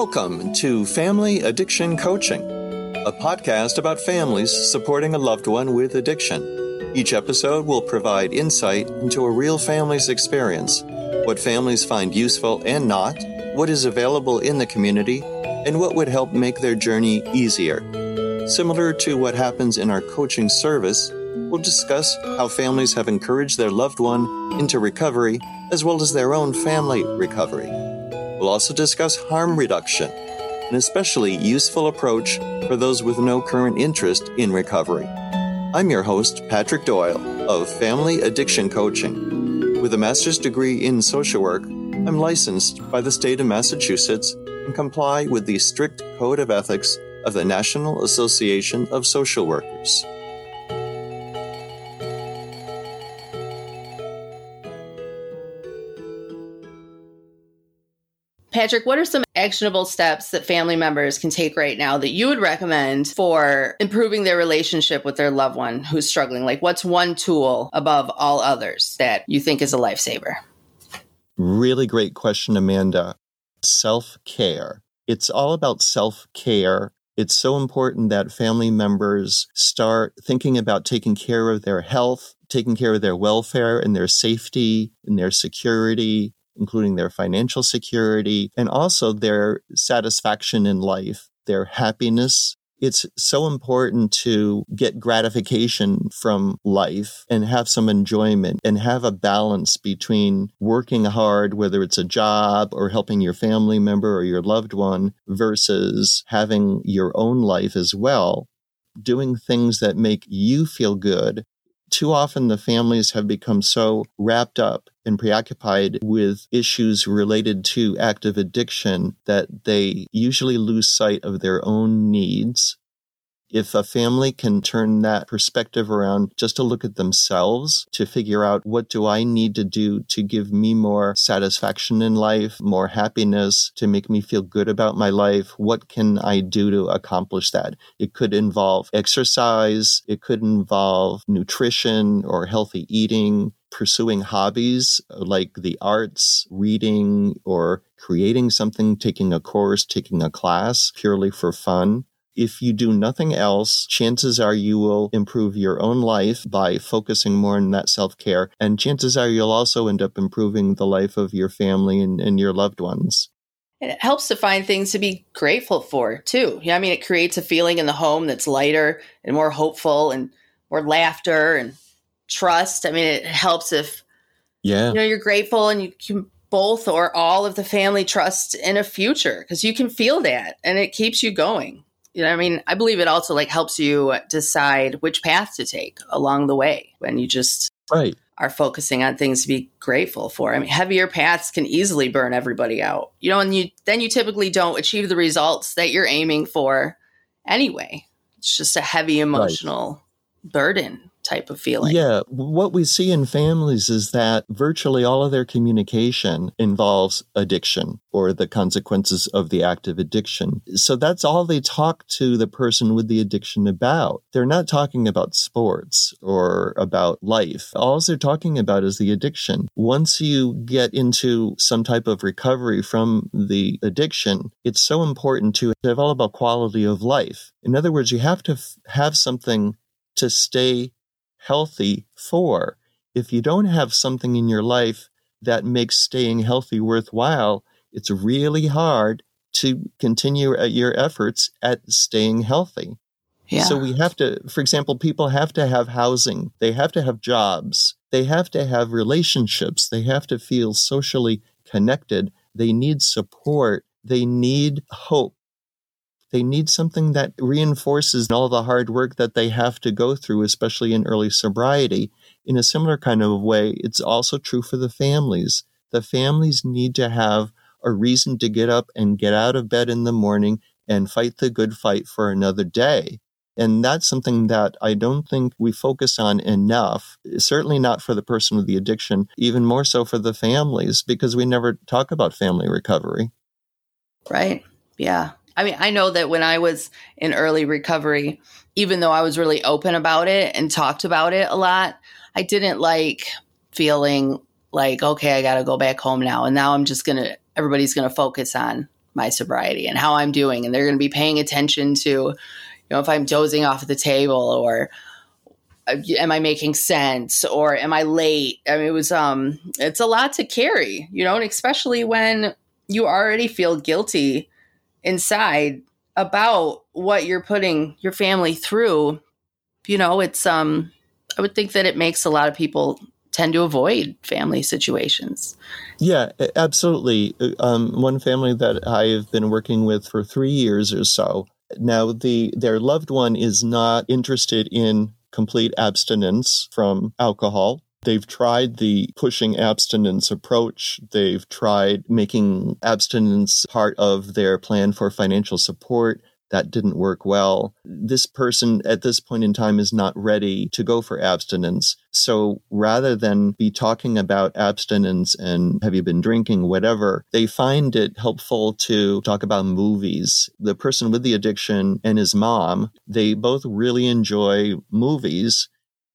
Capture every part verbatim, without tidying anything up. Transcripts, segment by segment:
Welcome to Family Addiction Coaching, a podcast about families supporting a loved one with addiction. Each episode will provide insight into a real family's experience, what families find useful and not, what is available in the community, and what would help make their journey easier. Similar to what happens in our coaching service, we'll discuss how families have encouraged their loved one into recovery as well as their own family recovery. We'll also discuss harm reduction, an especially useful approach for those with no current interest in recovery. I'm your host, Patrick Doyle of Family Addiction Coaching. With a master's degree in social work, I'm licensed by the state of Massachusetts and comply with the strict code of ethics of the National Association of Social Workers. Patrick, what are some actionable steps that family members can take right now that you would recommend for improving their relationship with their loved one who's struggling? Like, what's one tool above all others that you think is a lifesaver? Really great question, Amanda. Self-care. It's all about self-care. It's so important that family members start thinking about taking care of their health, taking care of their welfare and their safety and their security, including their financial security, and also their satisfaction in life, their happiness. It's so important to get gratification from life and have some enjoyment and have a balance between working hard, whether it's a job or helping your family member or your loved one, versus having your own life as well, doing things that make you feel good. Too often the families have become so wrapped up and preoccupied with issues related to active addiction that they usually lose sight of their own needs. If a family can turn that perspective around just to look at themselves, to figure out what do I need to do to give me more satisfaction in life, more happiness, to make me feel good about my life, what can I do to accomplish that? It could involve exercise, it could involve nutrition or healthy eating, pursuing hobbies like the arts, reading, or creating something, taking a course, taking a class purely for fun. If you do nothing else, chances are you will improve your own life by focusing more on that self-care. And chances are you'll also end up improving the life of your family and, and your loved ones. And it helps to find things to be grateful for, too. Yeah, I mean, it creates a feeling in the home that's lighter and more hopeful and more laughter and trust. I mean, it helps if yeah. you know, you're grateful and you can both or all of the family trust in a future, because you can feel that and it keeps you going. You know, I mean, I believe it also like helps you decide which path to take along the way when you just right. are focusing on things to be grateful for. I mean, heavier paths can easily burn everybody out, you know, and you then you typically don't achieve the results that you're aiming for anyway. It's just a heavy emotional right. burden type of feeling. Yeah. What we see in families is that virtually all of their communication involves addiction or the consequences of the active addiction. So that's all they talk to the person with the addiction about. They're not talking about sports or about life. All they're talking about is the addiction. Once you get into some type of recovery from the addiction, it's so important to develop a quality of life. In other words, you have to f- have something to stay healthy for. If you don't have something in your life that makes staying healthy worthwhile, it's really hard to continue your efforts at staying healthy. Yeah. So we have to, for example, people have to have housing. They have to have jobs. They have to have relationships. They have to feel socially connected. They need support. They need hope. They need something that reinforces all the hard work that they have to go through, especially in early sobriety. In a similar kind of way, it's also true for the families. The families need to have a reason to get up and get out of bed in the morning and fight the good fight for another day. And that's something that I don't think we focus on enough, certainly not for the person with the addiction, even more so for the families, because we never talk about family recovery. Right. Yeah. I mean, I know that when I was in early recovery, even though I was really open about it and talked about it a lot, I didn't like feeling like, okay, I got to go back home now. And now I'm just going to, everybody's going to focus on my sobriety and how I'm doing. And they're going to be paying attention to, you know, if I'm dozing off the table, or am I making sense, or am I late? I mean, it was, um, it's a lot to carry, you know, and especially when you already feel guilty inside about what you're putting your family through. You know, it's, um, I would think that it makes a lot of people tend to avoid family situations. Yeah, absolutely. Um, one family that I have been working with for three years or so now, the their loved one is not interested in complete abstinence from alcohol. They've tried the pushing abstinence approach. They've tried making abstinence part of their plan for financial support. That didn't work well. This person at this point in time is not ready to go for abstinence. So rather than be talking about abstinence and have you been drinking, whatever, they find it helpful to talk about movies. The person with the addiction and his mom, they both really enjoy movies,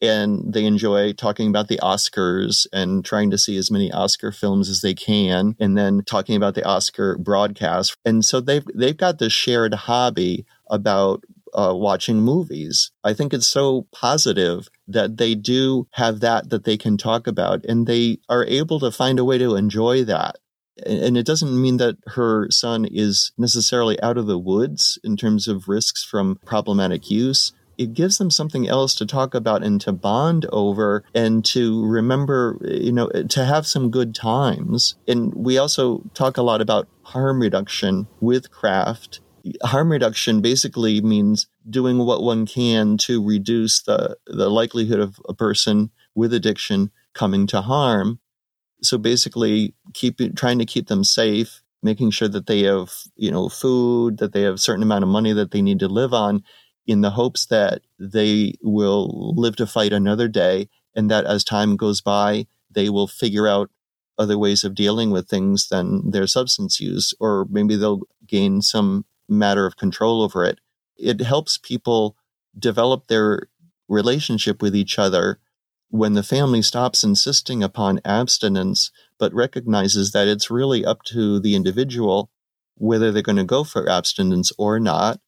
and they enjoy talking about the Oscars and trying to see as many Oscar films as they can, and then talking about the Oscar broadcast. And so they've they've got this shared hobby about uh, watching movies. I think it's so positive that they do have that that they can talk about, and they are able to find a way to enjoy that. And it doesn't mean that her son is necessarily out of the woods in terms of risks from problematic use. It gives them something else to talk about and to bond over and to remember, you know, to have some good times. And we also talk a lot about harm reduction with CRAFT. Harm reduction basically means doing what one can to reduce the, the likelihood of a person with addiction coming to harm. So basically keep trying to keep them safe, making sure that they have, you know, food, that they have a certain amount of money that they need to live on, in the hopes that they will live to fight another day, and that as time goes by, they will figure out other ways of dealing with things than their substance use, or maybe they'll gain some matter of control over it. It helps people develop their relationship with each other when the family stops insisting upon abstinence, but recognizes that it's really up to the individual whether they're going to go for abstinence or not.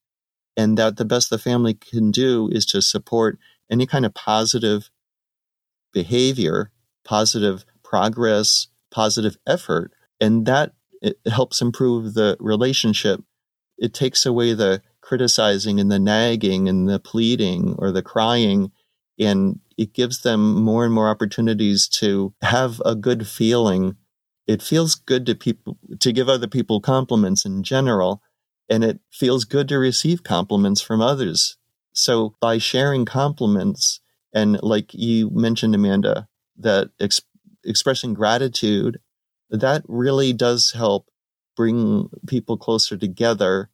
And that the best the family can do is to support any kind of positive behavior, positive progress, positive effort. And that it helps improve the relationship. It takes away the criticizing and the nagging and the pleading or the crying. And it gives them more and more opportunities to have a good feeling. It feels good to people to give other people compliments in general. And it feels good to receive compliments from others. So by sharing compliments, and like you mentioned, Amanda, that ex- expressing gratitude, that really does help bring people closer together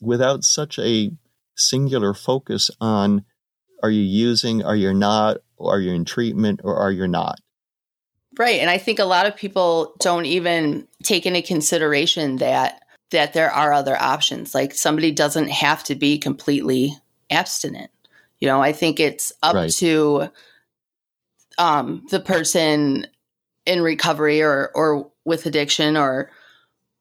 without such a singular focus on, are you using, are you not, or are you in treatment, or are you not? Right. And I think a lot of people don't even take into consideration that that there are other options. Like somebody doesn't have to be completely abstinent. You know, I think it's up right. to um, the person in recovery or, or with addiction or,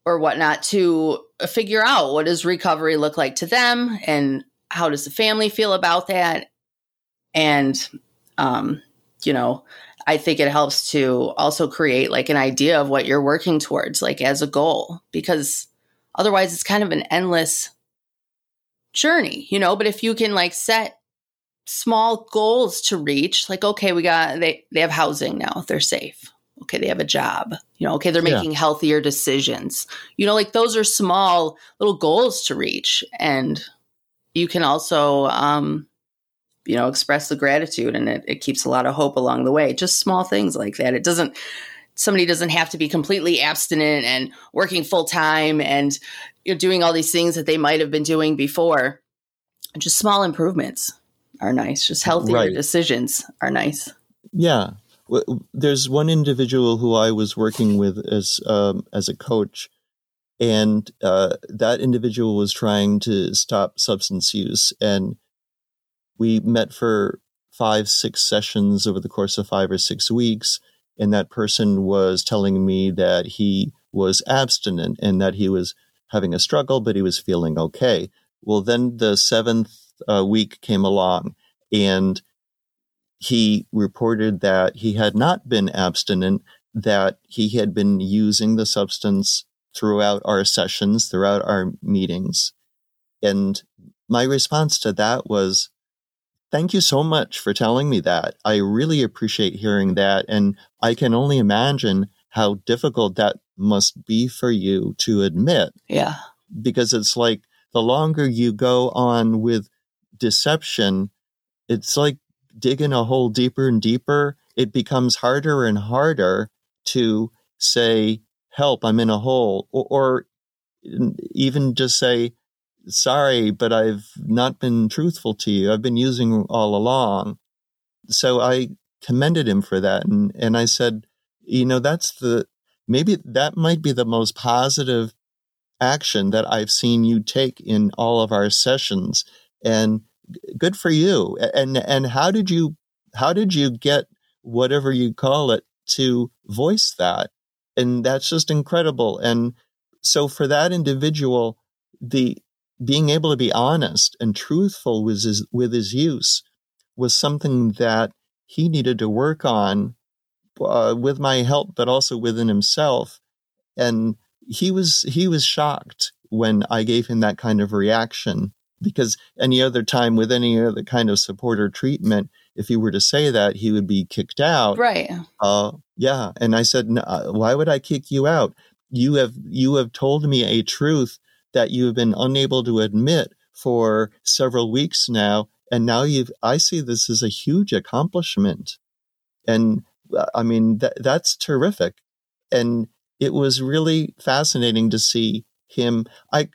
or whatnot to figure out what does recovery look like to them and how does the family feel about that. And, um, you know, I think it helps to also create like an idea of what you're working towards, like as a goal, because otherwise, it's kind of an endless journey, you know, but if you can like set small goals to reach, like, okay, we got, they, they have housing now, they're safe. Okay. They have a job, you know, okay. They're making yeah. healthier decisions, you know, like those are small little goals to reach. And you can also, um, you know, express the gratitude, and it, it keeps a lot of hope along the way. Just small things like that. It doesn't, Somebody doesn't have to be completely abstinent and working full time and you're doing all these things that they might have been doing before. Just small improvements are nice. Just healthier right. decisions are nice. Yeah. There's one individual who I was working with as um, as a coach, and uh, that individual was trying to stop substance use. And we met for five, six sessions over the course of five or six weeks. And that person was telling me that he was abstinent and that he was having a struggle, but he was feeling okay. Well, then the seventh uh, week came along, and he reported that he had not been abstinent, that he had been using the substance throughout our sessions, throughout our meetings. And my response to that was, thank you so much for telling me that. I really appreciate hearing that. And I can only imagine how difficult that must be for you to admit. Yeah. Because it's like the longer you go on with deception, it's like digging a hole deeper and deeper. It becomes harder and harder to say, help, I'm in a hole, or, or even just say, sorry, but I've not been truthful to you. I've been using all along. So I commended him for that. And, and I said, you know, that's the, maybe that might be the most positive action that I've seen you take in all of our sessions. And good for you. And, and how did you, how did you get whatever you call it to voice that? And that's just incredible. And so for that individual, the, being able to be honest and truthful with his, with his use was something that he needed to work on uh, with my help, but also within himself. And he was he was shocked when I gave him that kind of reaction, because any other time with any other kind of support or treatment, if he were to say that, he would be kicked out. Right. Uh, yeah. And I said, no, why would I kick you out? You have you have told me a truth that you've been unable to admit for several weeks now. And now you've, I see this as a huge accomplishment. And I mean, th- that's terrific. And it was really fascinating to see him. I,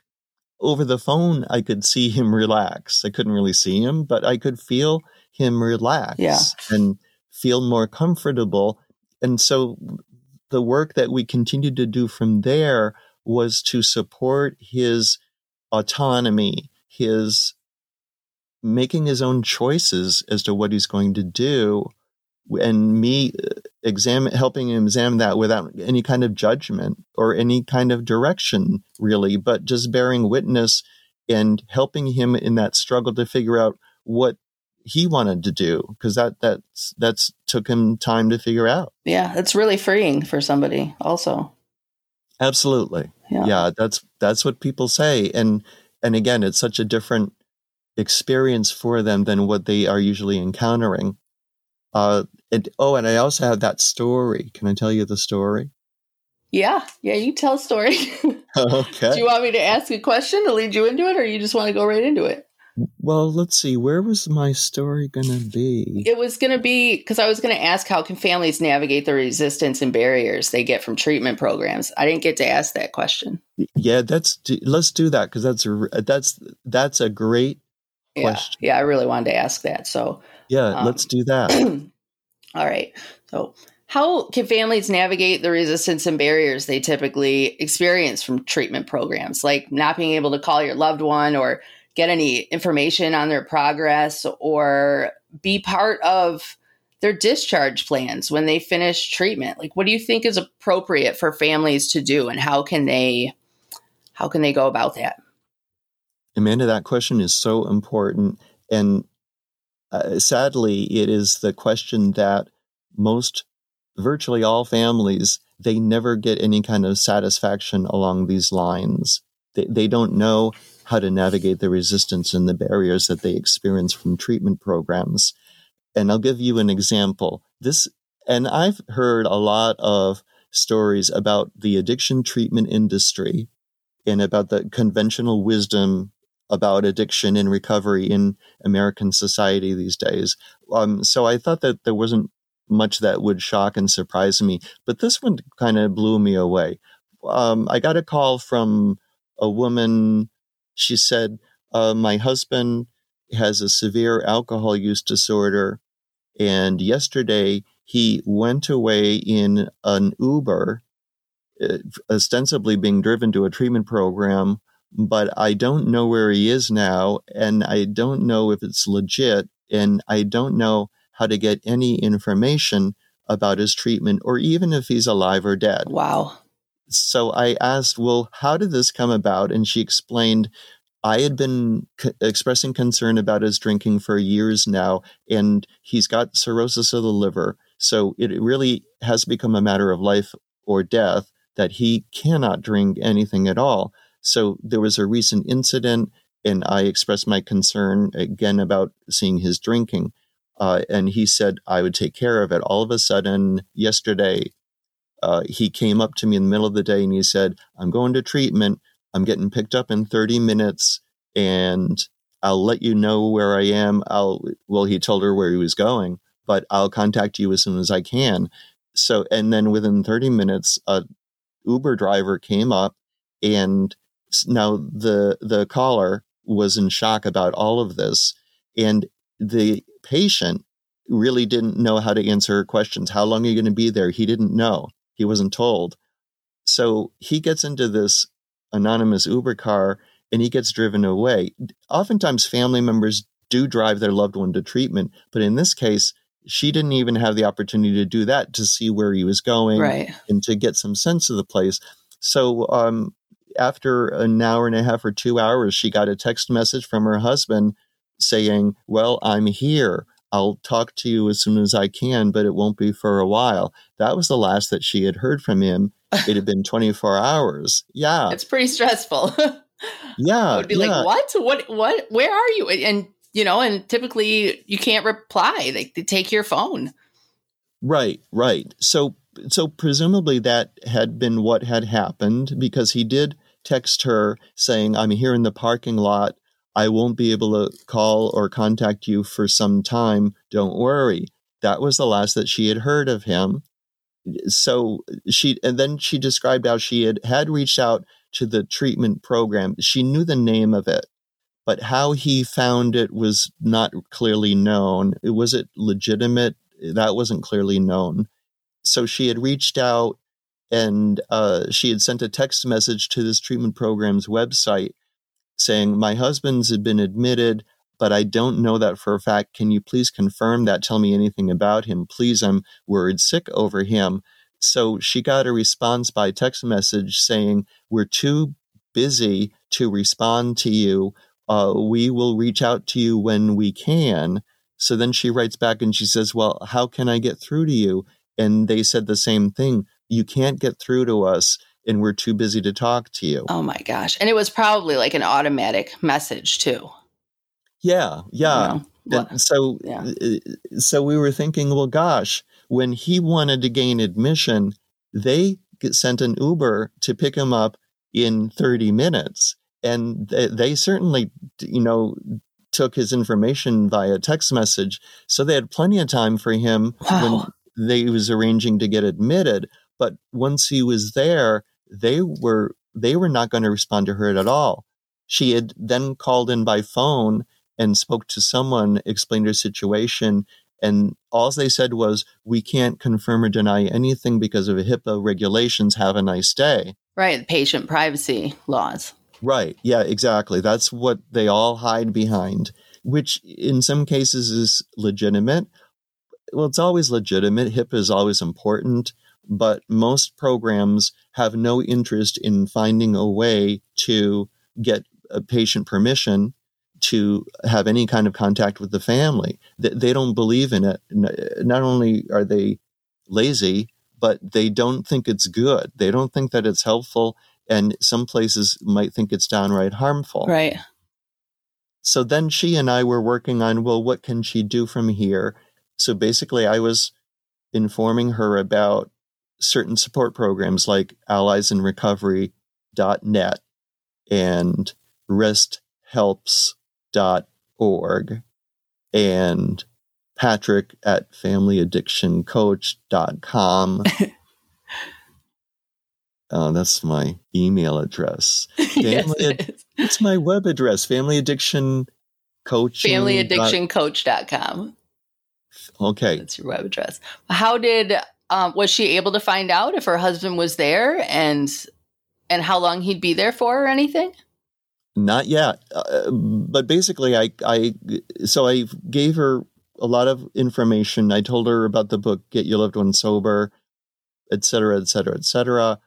over the phone, I could see him relax. I couldn't really see him, but I could feel him relax yeah. and feel more comfortable. And so the work that we continued to do from there was to support his autonomy, his making his own choices as to what he's going to do, and me examine, helping him examine that without any kind of judgment or any kind of direction, really, but just bearing witness and helping him in that struggle to figure out what he wanted to do, because that that's that's took him time to figure out. Yeah, it's really freeing for somebody also. Absolutely. Yeah. yeah, that's that's what people say. And and again, it's such a different experience for them than what they are usually encountering. Uh, and, oh, and I also have that story. Can I tell you the story? Yeah. Yeah, you tell a story. Okay. Do you want me to ask a question to lead you into it, or you just want to go right into it? Well, let's see. Where was my story going to be? It was going to be, because I was going to ask, how can families navigate the resistance and barriers they get from treatment programs? I didn't get to ask that question. Yeah, that's let's do that, because that's a, that's that's a great yeah, question. Yeah, I really wanted to ask that. So yeah, um, let's do that. All right. So how can families navigate the resistance and barriers they typically experience from treatment programs, like not being able to call your loved one or get any information on their progress, or be part of their discharge plans when they finish treatment? Like, what do you think is appropriate for families to do, and how can they, how can they go about that? Amanda, that question is so important. And uh, sadly, it is the question that most, virtually all families, they never get any kind of satisfaction along these lines. They, they don't know how to navigate the resistance and the barriers that they experience from treatment programs. And I'll give you an example. This, and I've heard a lot of stories about the addiction treatment industry and about the conventional wisdom about addiction and recovery in American society these days. Um, so I thought that there wasn't much that would shock and surprise me, but this one kind of blew me away. Um, I got a call from a woman. She said, uh, my husband has a severe alcohol use disorder, and yesterday he went away in an Uber, uh, ostensibly being driven to a treatment program, but I don't know where he is now, and I don't know if it's legit, and I don't know how to get any information about his treatment or even if he's alive or dead. Wow. So I asked, well, how did this come about? And she explained, I had been c- expressing concern about his drinking for years now, and he's got cirrhosis of the liver. So it really has become a matter of life or death that he cannot drink anything at all. So there was a recent incident, and I expressed my concern again about seeing his drinking. Uh, and he said I would take care of it. All of a sudden, yesterday, uh, he came up to me in the middle of the day and he said, I'm going to treatment. I'm getting picked up in thirty minutes, and I'll let you know where I am. I'll, well, he told her where he was going, but I'll contact you as soon as I can. So, and then within thirty minutes, a Uber driver came up, and now the, the caller was in shock about all of this. And the patient really didn't know how to answer her questions. How long are you going to be there? He didn't know. He wasn't told. So he gets into this anonymous Uber car, and he gets driven away. Oftentimes, family members do drive their loved one to treatment, but in this case, she didn't even have the opportunity to do that, to see where he was going, right, and to get some sense of the place. So um, after an hour and a half or two hours, she got a text message from her husband saying, well, I'm here. I'll talk to you as soon as I can, but it won't be for a while. That was the last that she had heard from him. It had been twenty-four hours. Yeah. It's pretty stressful. Yeah. I would be yeah. like, what? What? What? Where are you? And, you know, and typically you can't reply. They, they take your phone. Right, right. So, so presumably that had been what had happened, because he did text her saying, I'm here in the parking lot. I won't be able to call or contact you for some time. Don't worry. That was the last that she had heard of him. So she, and then she described how she had, had reached out to the treatment program. She knew the name of it, but how he found it was not clearly known. Was it legitimate? That wasn't clearly known. So she had reached out, and uh, she had sent a text message to this treatment program's website saying, my husband's had been admitted, but I don't know that for a fact. Can you please confirm that? Tell me anything about him. Please, I'm worried sick over him. So she got a response by text message saying, we're too busy to respond to you. Uh, we will reach out to you when we can. So then she writes back and she says, well, how can I get through to you? And they said the same thing. You can't get through to us, and we're too busy to talk to you. Oh my gosh. And it was probably like an automatic message too. Yeah. Yeah. Well, so, yeah. so we were thinking, well, gosh, when he wanted to gain admission, they sent an Uber to pick him up in thirty minutes. And they, they certainly, you know, took his information via text message. So they had plenty of time for him wow. when they was arranging to get admitted. But once he was there, They were they were not going to respond to her at all. She had then called in by phone and spoke to someone, explained her situation, and all they said was, "We can't confirm or deny anything because of HIPAA regulations. Have a nice day." Right, patient privacy laws. Right. Yeah, exactly. That's what they all hide behind, which in some cases is legitimate. Well, it's always legitimate. HIPAA is always important. But most programs have no interest in finding a way to get a patient permission to have any kind of contact with the family. They don't believe in it. Not only are they lazy, but they don't think it's good. They don't think that it's helpful. And some places might think it's downright harmful. Right. So then she and I were working on, well, what can she do from here? So basically, I was informing her about certain support programs like allies in recovery dot net and rest helps dot org and Patrick at family addiction coach dot com. Oh, that's my email address. Yes, it is. It's my web address, family addiction coaching dot com. family addiction coach dot com. Okay. That's your web address. How did... Um, was she able to find out if her husband was there and and how long he'd be there for or anything? Not yet. Uh, but basically, I, I so I gave her a lot of information. I told her about the book, Get Your Loved One Sober, et cetera, et cetera, et cetera.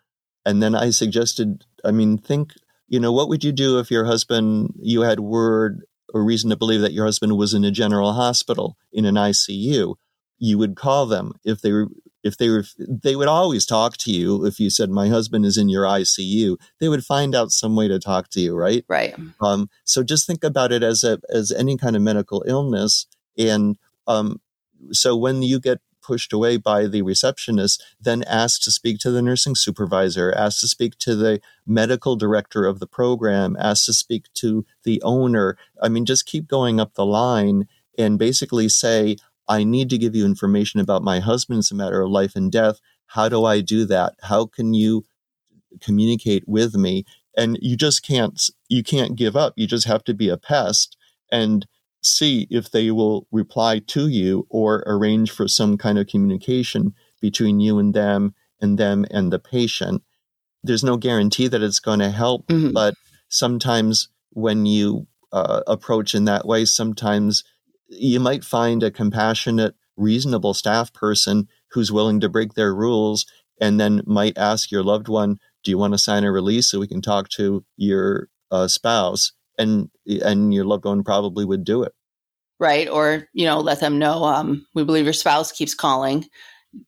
And then I suggested, I mean, think, you know, what would you do if your husband, you had word or reason to believe that your husband was in a general hospital in an I C U? You would call them if they were, if they were, they would always talk to you. If you said, my husband is in your I C U, they would find out some way to talk to you. Right. Right. Um, so just think about it as a, as any kind of medical illness. And um, so when you get pushed away by the receptionist, then ask to speak to the nursing supervisor, ask to speak to the medical director of the program, ask to speak to the owner. I mean, just keep going up the line and basically say, I need to give you information about my husband. It's a matter of life and death. How do I do that? How can you communicate with me? And you just can't, you can't give up. You just have to be a pest and see if they will reply to you or arrange for some kind of communication between you and them and them and the patient. There's no guarantee that it's going to help, mm-hmm. but sometimes when you uh, approach in that way, sometimes you might find a compassionate, reasonable staff person who's willing to break their rules and then might ask your loved one, do you want to sign a release so we can talk to your uh, spouse? And and your loved one probably would do it. Right. Or, you know, let them know, um, we believe your spouse keeps calling.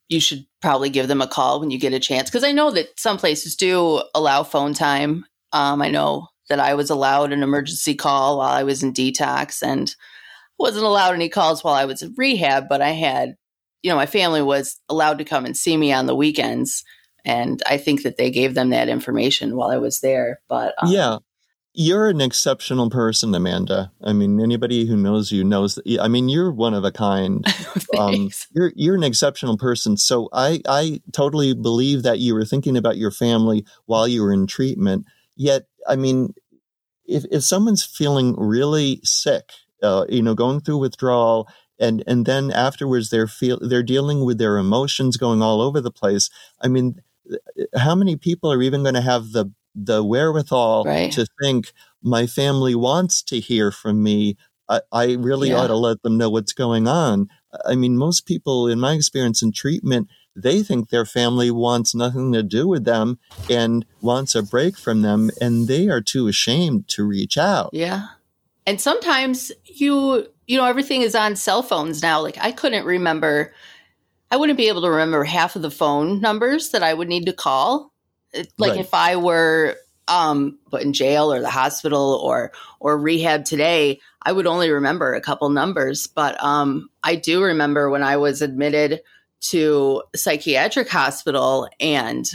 You should probably give them a call when you get a chance. Because I know that some places do allow phone time. Um, I know that I was allowed an emergency call while I was in detox, and wasn't allowed any calls while I was in rehab, but I had, you know, my family was allowed to come and see me on the weekends. And I think that they gave them that information while I was there. But um, yeah, you're an exceptional person, Amanda. I mean, anybody who knows you knows that, I mean, you're one of a kind. um, you're, you're an exceptional person. So I, I totally believe that you were thinking about your family while you were in treatment. Yet, I mean, if, if someone's feeling really sick, Uh, you know, going through withdrawal, and and then afterwards they're feel they're dealing with their emotions going all over the place. I mean, how many people are even going to have the the wherewithal right. to think my family wants to hear from me? I, I really yeah. ought to let them know what's going on. I mean, most people, in my experience in treatment, they think their family wants nothing to do with them and wants a break from them, and they are too ashamed to reach out. Yeah. And sometimes you, you know, everything is on cell phones now. Like I couldn't remember, I wouldn't be able to remember half of the phone numbers that I would need to call. Like right. if I were um, put in jail or the hospital or, or rehab today, I would only remember a couple numbers. But um, I do remember when I was admitted to a psychiatric hospital and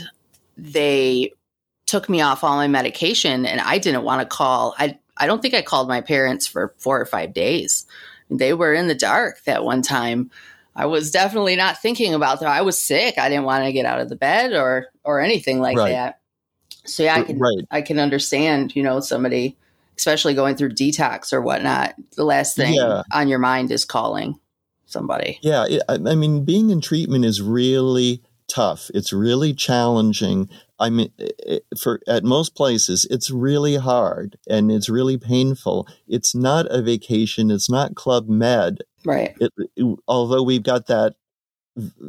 they took me off all my medication and I didn't want to call. I I don't think I called my parents for four or five days. They were in the dark that one time. I was definitely not thinking about them. I was sick. I didn't want to get out of the bed or or anything like right. that. So yeah, I can right. I can understand, you know, somebody, especially going through detox or whatnot, the last thing yeah. on your mind is calling somebody. Yeah, I mean, being in treatment is really tough. It's really challenging. I mean, for at most places, it's really hard and it's really painful. It's not a vacation. It's not Club Med. Right. It, it, although we've got that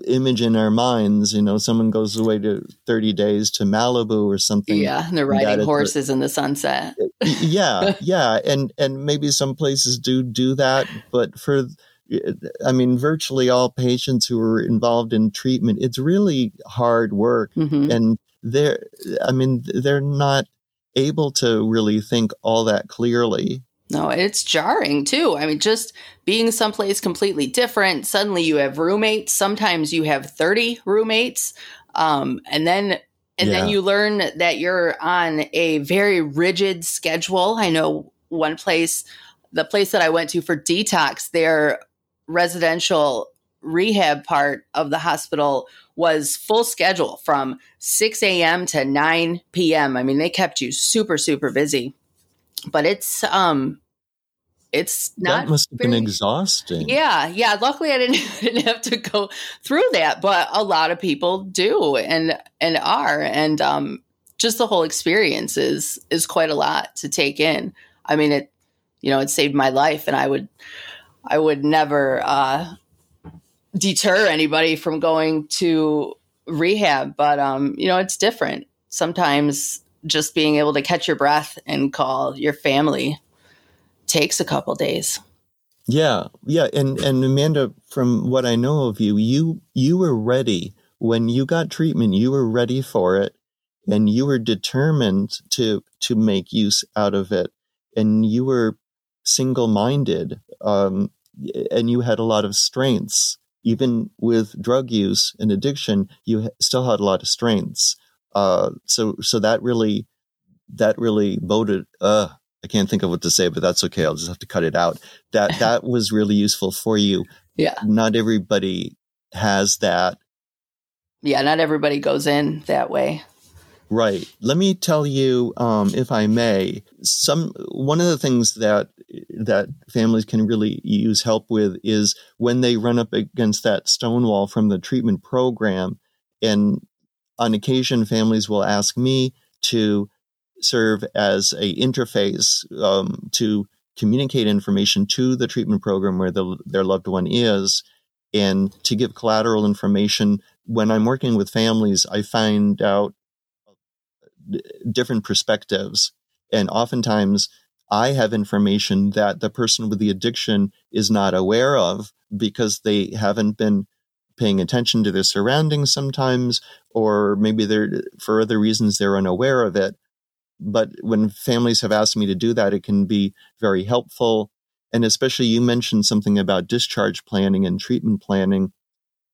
image in our minds, you know, someone goes away to thirty days to Malibu or something. Yeah. And they're riding horses the, in the sunset. yeah. Yeah. And, and maybe some places do do that. But for, I mean, virtually all patients who are involved in treatment, it's really hard work. Mm-hmm. And They're, I mean, they're not able to really think all that clearly. No, it's jarring too. I mean, just being someplace completely different. Suddenly you have roommates. Sometimes you have thirty roommates. Um, and then, and yeah. then you learn that you're on a very rigid schedule. I know one place, the place that I went to for detox, their residential rehab part of the hospital was full schedule from six a.m. to nine p.m. I mean, they kept you super, super busy, but it's, um, it's not. That must have been very, exhausting. Yeah. Yeah. Luckily I didn't, didn't have to go through that, but a lot of people do and, and are, and, um, just the whole experience is, is quite a lot to take in. I mean, it, you know, it saved my life, and I would, I would never, uh, deter anybody from going to rehab, but um you know, it's different. sometimes just being able to catch your breath and call your family takes a couple days. Yeah. Yeah. And, and Amanda, from what I know of you, you, you were ready when you got treatment, you were ready for it and you were determined to, to make use out of it. And you were single-minded, um, and you had a lot of strengths. Even with drug use and addiction, you still had a lot of strengths. Uh, so, so that really, that really boded, uh, I can't think of what to say, but that's okay. I'll just have to cut it out. That, that was really useful for you. Yeah. Not everybody has that. Yeah. Not everybody goes in that way. Right. Let me tell you, um, if I may, some, one of the things that, that families can really use help with is when they run up against that stone wall from the treatment program. And on occasion, families will ask me to serve as a interface, um, to communicate information to the treatment program where the, their loved one is, and to give collateral information. When I'm working with families, I find out different perspectives. And oftentimes I have information that the person with the addiction is not aware of because they haven't been paying attention to their surroundings sometimes, or maybe they're, for other reasons, they're unaware of it. But when families have asked me to do that, it can be very helpful. And especially you mentioned something about discharge planning and treatment planning.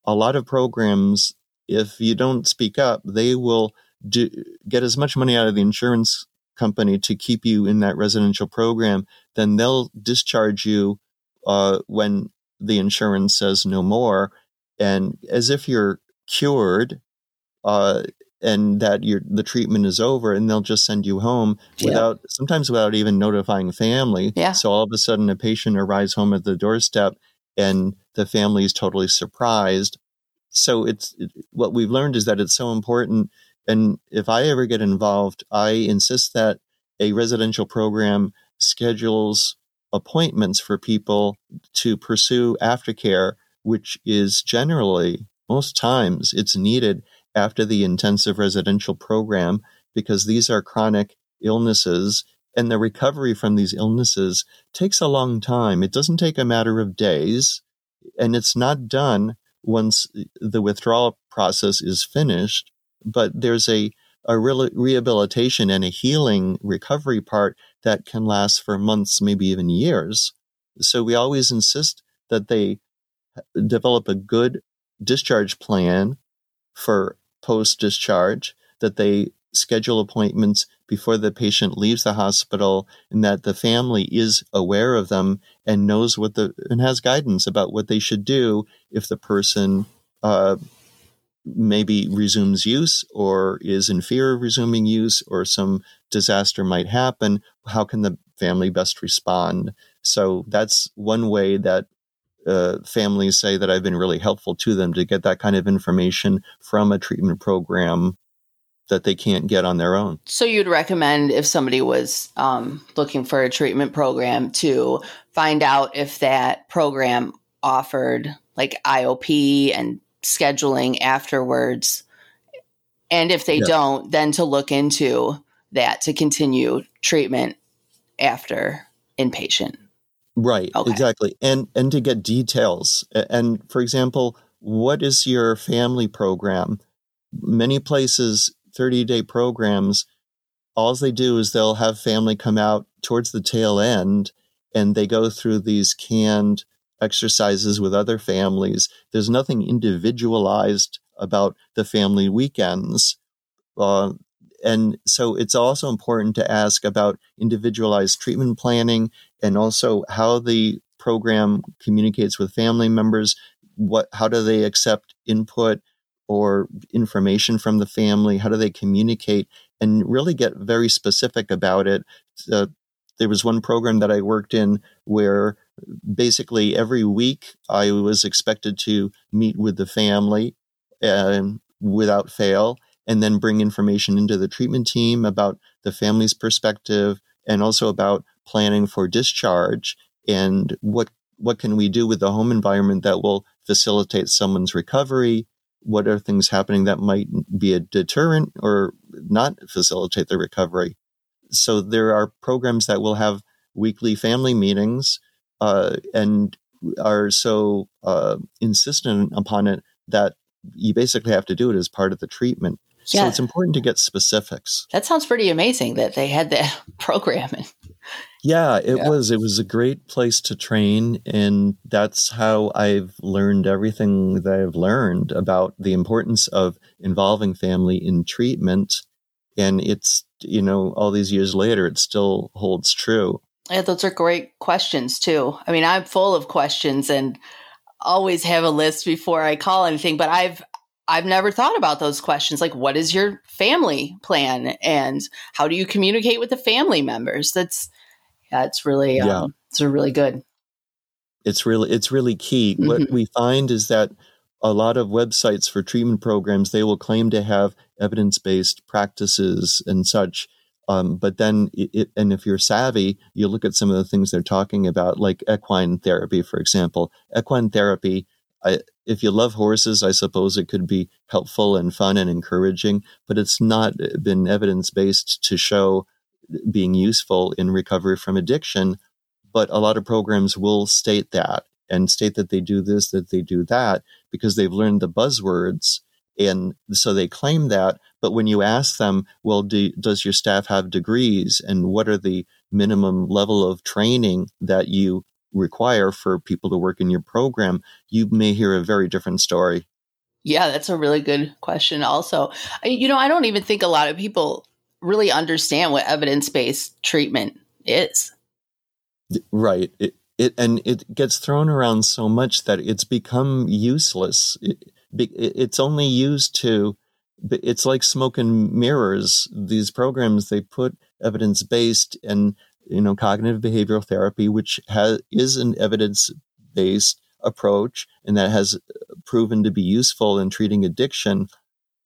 A lot of programs, if you don't speak up, they will Do, get as much money out of the insurance company to keep you in that residential program, then they'll discharge you uh, when the insurance says no more, and as if you're cured uh, and that you're, the treatment is over, and they'll just send you home yeah. without sometimes without even notifying family. Yeah. So all of a sudden, a patient arrives home at the doorstep, and the family is totally surprised. So it's it, what we've learned is that it's so important. And if I ever get involved, I insist that a residential program schedules appointments for people to pursue aftercare, which is generally, most times, it's needed after the intensive residential program, because these are chronic illnesses, and the recovery from these illnesses takes a long time. It doesn't take a matter of days, and it's not done once the withdrawal process is finished. But there's a, a real rehabilitation and a healing recovery part that can last for months, maybe even years. So we always insist that they develop a good discharge plan for post-discharge, that they schedule appointments before the patient leaves the hospital, and that the family is aware of them and knows what the, and has guidance about what they should do if the person, uh, maybe resumes use or is in fear of resuming use, or some disaster might happen. How can the family best respond? So that's one way that uh, families say that I've been really helpful to them, to get that kind of information from a treatment program that they can't get on their own. So you'd recommend, if somebody was um, looking for a treatment program, to find out if that program offered like I O P and scheduling afterwards, and if they yeah. don't, then to look into that to continue treatment after inpatient. Right, okay. Exactly, and and to get details. And for example, what is your family program? Many places, thirty-day programs, all they do is they'll have family come out towards the tail end, and they go through these canned exercises with other families. There's nothing individualized about the family weekends. Uh, and so it's also important to ask about individualized treatment planning, and also how the program communicates with family members. What, how do they accept input or information from the family? How do they communicate? And really get very specific about it. Uh, there was one program that I worked in where basically every week I was expected to meet with the family um, without fail, and then bring information into the treatment team about the family's perspective, and also about planning for discharge, and what what can we do with the home environment that will facilitate someone's recovery. what are things happening that might be a deterrent or not facilitate the recovery. So there are programs that will have weekly family meetings uh, and are so uh, insistent upon it that you basically have to do it as part of the treatment. Yeah. So it's important to get specifics. That sounds pretty amazing that they had that programming. Yeah, it yeah. was. It was a great place to train. And that's how I've learned everything that I've learned about the importance of involving family in treatment. And it's, you know, all these years later, it still holds true. Yeah, those are great questions, too. I mean, I'm full of questions and always have a list before I call anything, but I've I've never thought about those questions. Like, what is your family plan and how do you communicate with the family members? That's, yeah, it's really, um, yeah. it's really good. It's really, it's really key. Mm-hmm. What we find is that a lot of websites for treatment programs, they will claim to have evidence-based practices and such. Um, but then, it, and if you're savvy, you look at some of the things they're talking about, like equine therapy, for example. Equine therapy, I, if you love horses, I suppose it could be helpful and fun and encouraging, but it's not been evidence-based to show being useful in recovery from addiction. But a lot of programs will state that and state that they do this, that they do that, because they've learned the buzzwords. And so they claim that. But when you ask them, well, do, does your staff have degrees? And what are the minimum level of training that you require for people to work in your program? You may hear a very different story. Yeah, that's a really good question also. You know, I don't even think a lot of people really understand what evidence-based treatment is. Right. It, it, and it gets thrown around so much that it's become useless. It, It's only used to, it's like smoke and mirrors. These programs, they put evidence-based and, you know, cognitive behavioral therapy, which has, is an evidence-based approach and that has proven to be useful in treating addiction.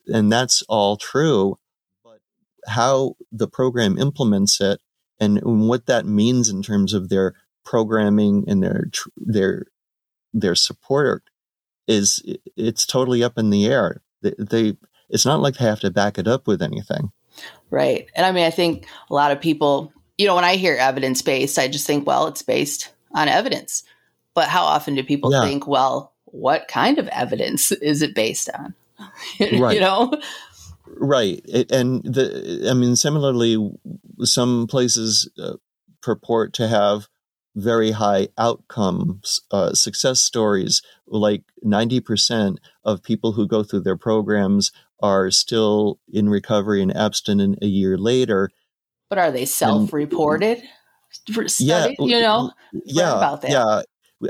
And that's all true. But how the program implements it and what that means in terms of their programming and their, their, their support is it's totally up in the air. They, they it's not like they have to back it up with anything. Right. And I mean, I think a lot of people, you know, when I hear evidence-based, I just think, well, it's based on evidence. But how often do people yeah. think, well, what kind of evidence is it based on? Right. You know? Right. It, and the, I mean, similarly, some places uh, purport to have very high outcomes, uh, success stories, like ninety percent of people who go through their programs are still in recovery and abstinent a year later. But are they self-reported? And, yeah. You know, yeah, about that. Yeah.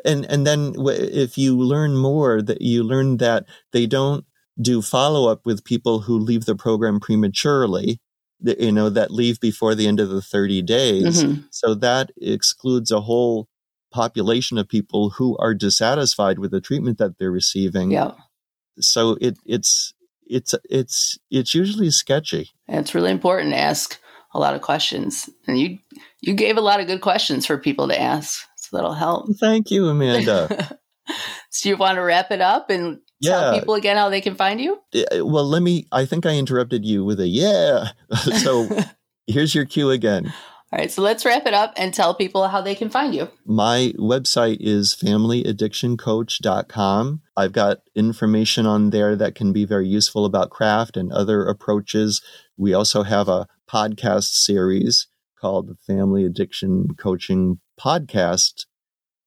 And, and then if you learn more, that you learn that they don't do follow-up with people who leave the program prematurely. You know, that leave before the end of the thirty days. Mm-hmm. So that excludes a whole population of people who are dissatisfied with the treatment that they're receiving. Yeah. So it it's it's it's it's usually sketchy. And it's really important to ask a lot of questions. And you you gave a lot of good questions for people to ask. So that'll help. Thank you, Amanda. So you want to wrap it up and Yeah. Tell people again how they can find you? Well, let me, I think I interrupted you with a yeah. So here's your cue again. All right. So let's wrap it up and tell people how they can find you. My website is family addiction coach dot com. I've got information on there that can be very useful about CRAFT and other approaches. We also have a podcast series called the Family Addiction Coaching Podcast.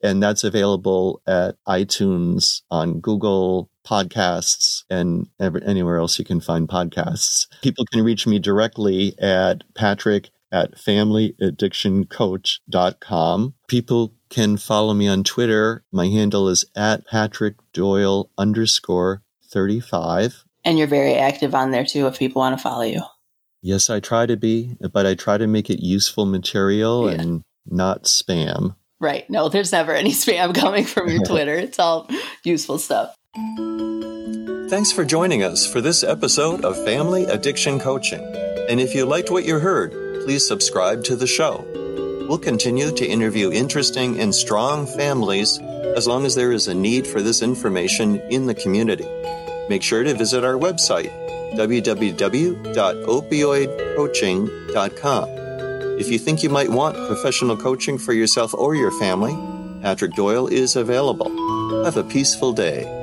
And that's available at iTunes, on Google Podcasts, and every, anywhere else you can find podcasts. People can reach me directly at Patrick at family addiction coach dot com. People can follow me on Twitter. My handle is at Patrick Doyle underscore 35. And you're very active on there, too, if people want to follow you. Yes, I try to be, but I try to make it useful material yeah. and not spam. Right. No, there's never any spam coming from your Twitter. It's all useful stuff. Thanks for joining us for this episode of Family Addiction Coaching. And if you liked what you heard, please subscribe to the show. We'll continue to interview interesting and strong families as long as there is a need for this information in the community. make sure to visit our website, w w w dot opioid coaching dot com. If you think you might want professional coaching for yourself or your family, Patrick Doyle is available. Have a peaceful day.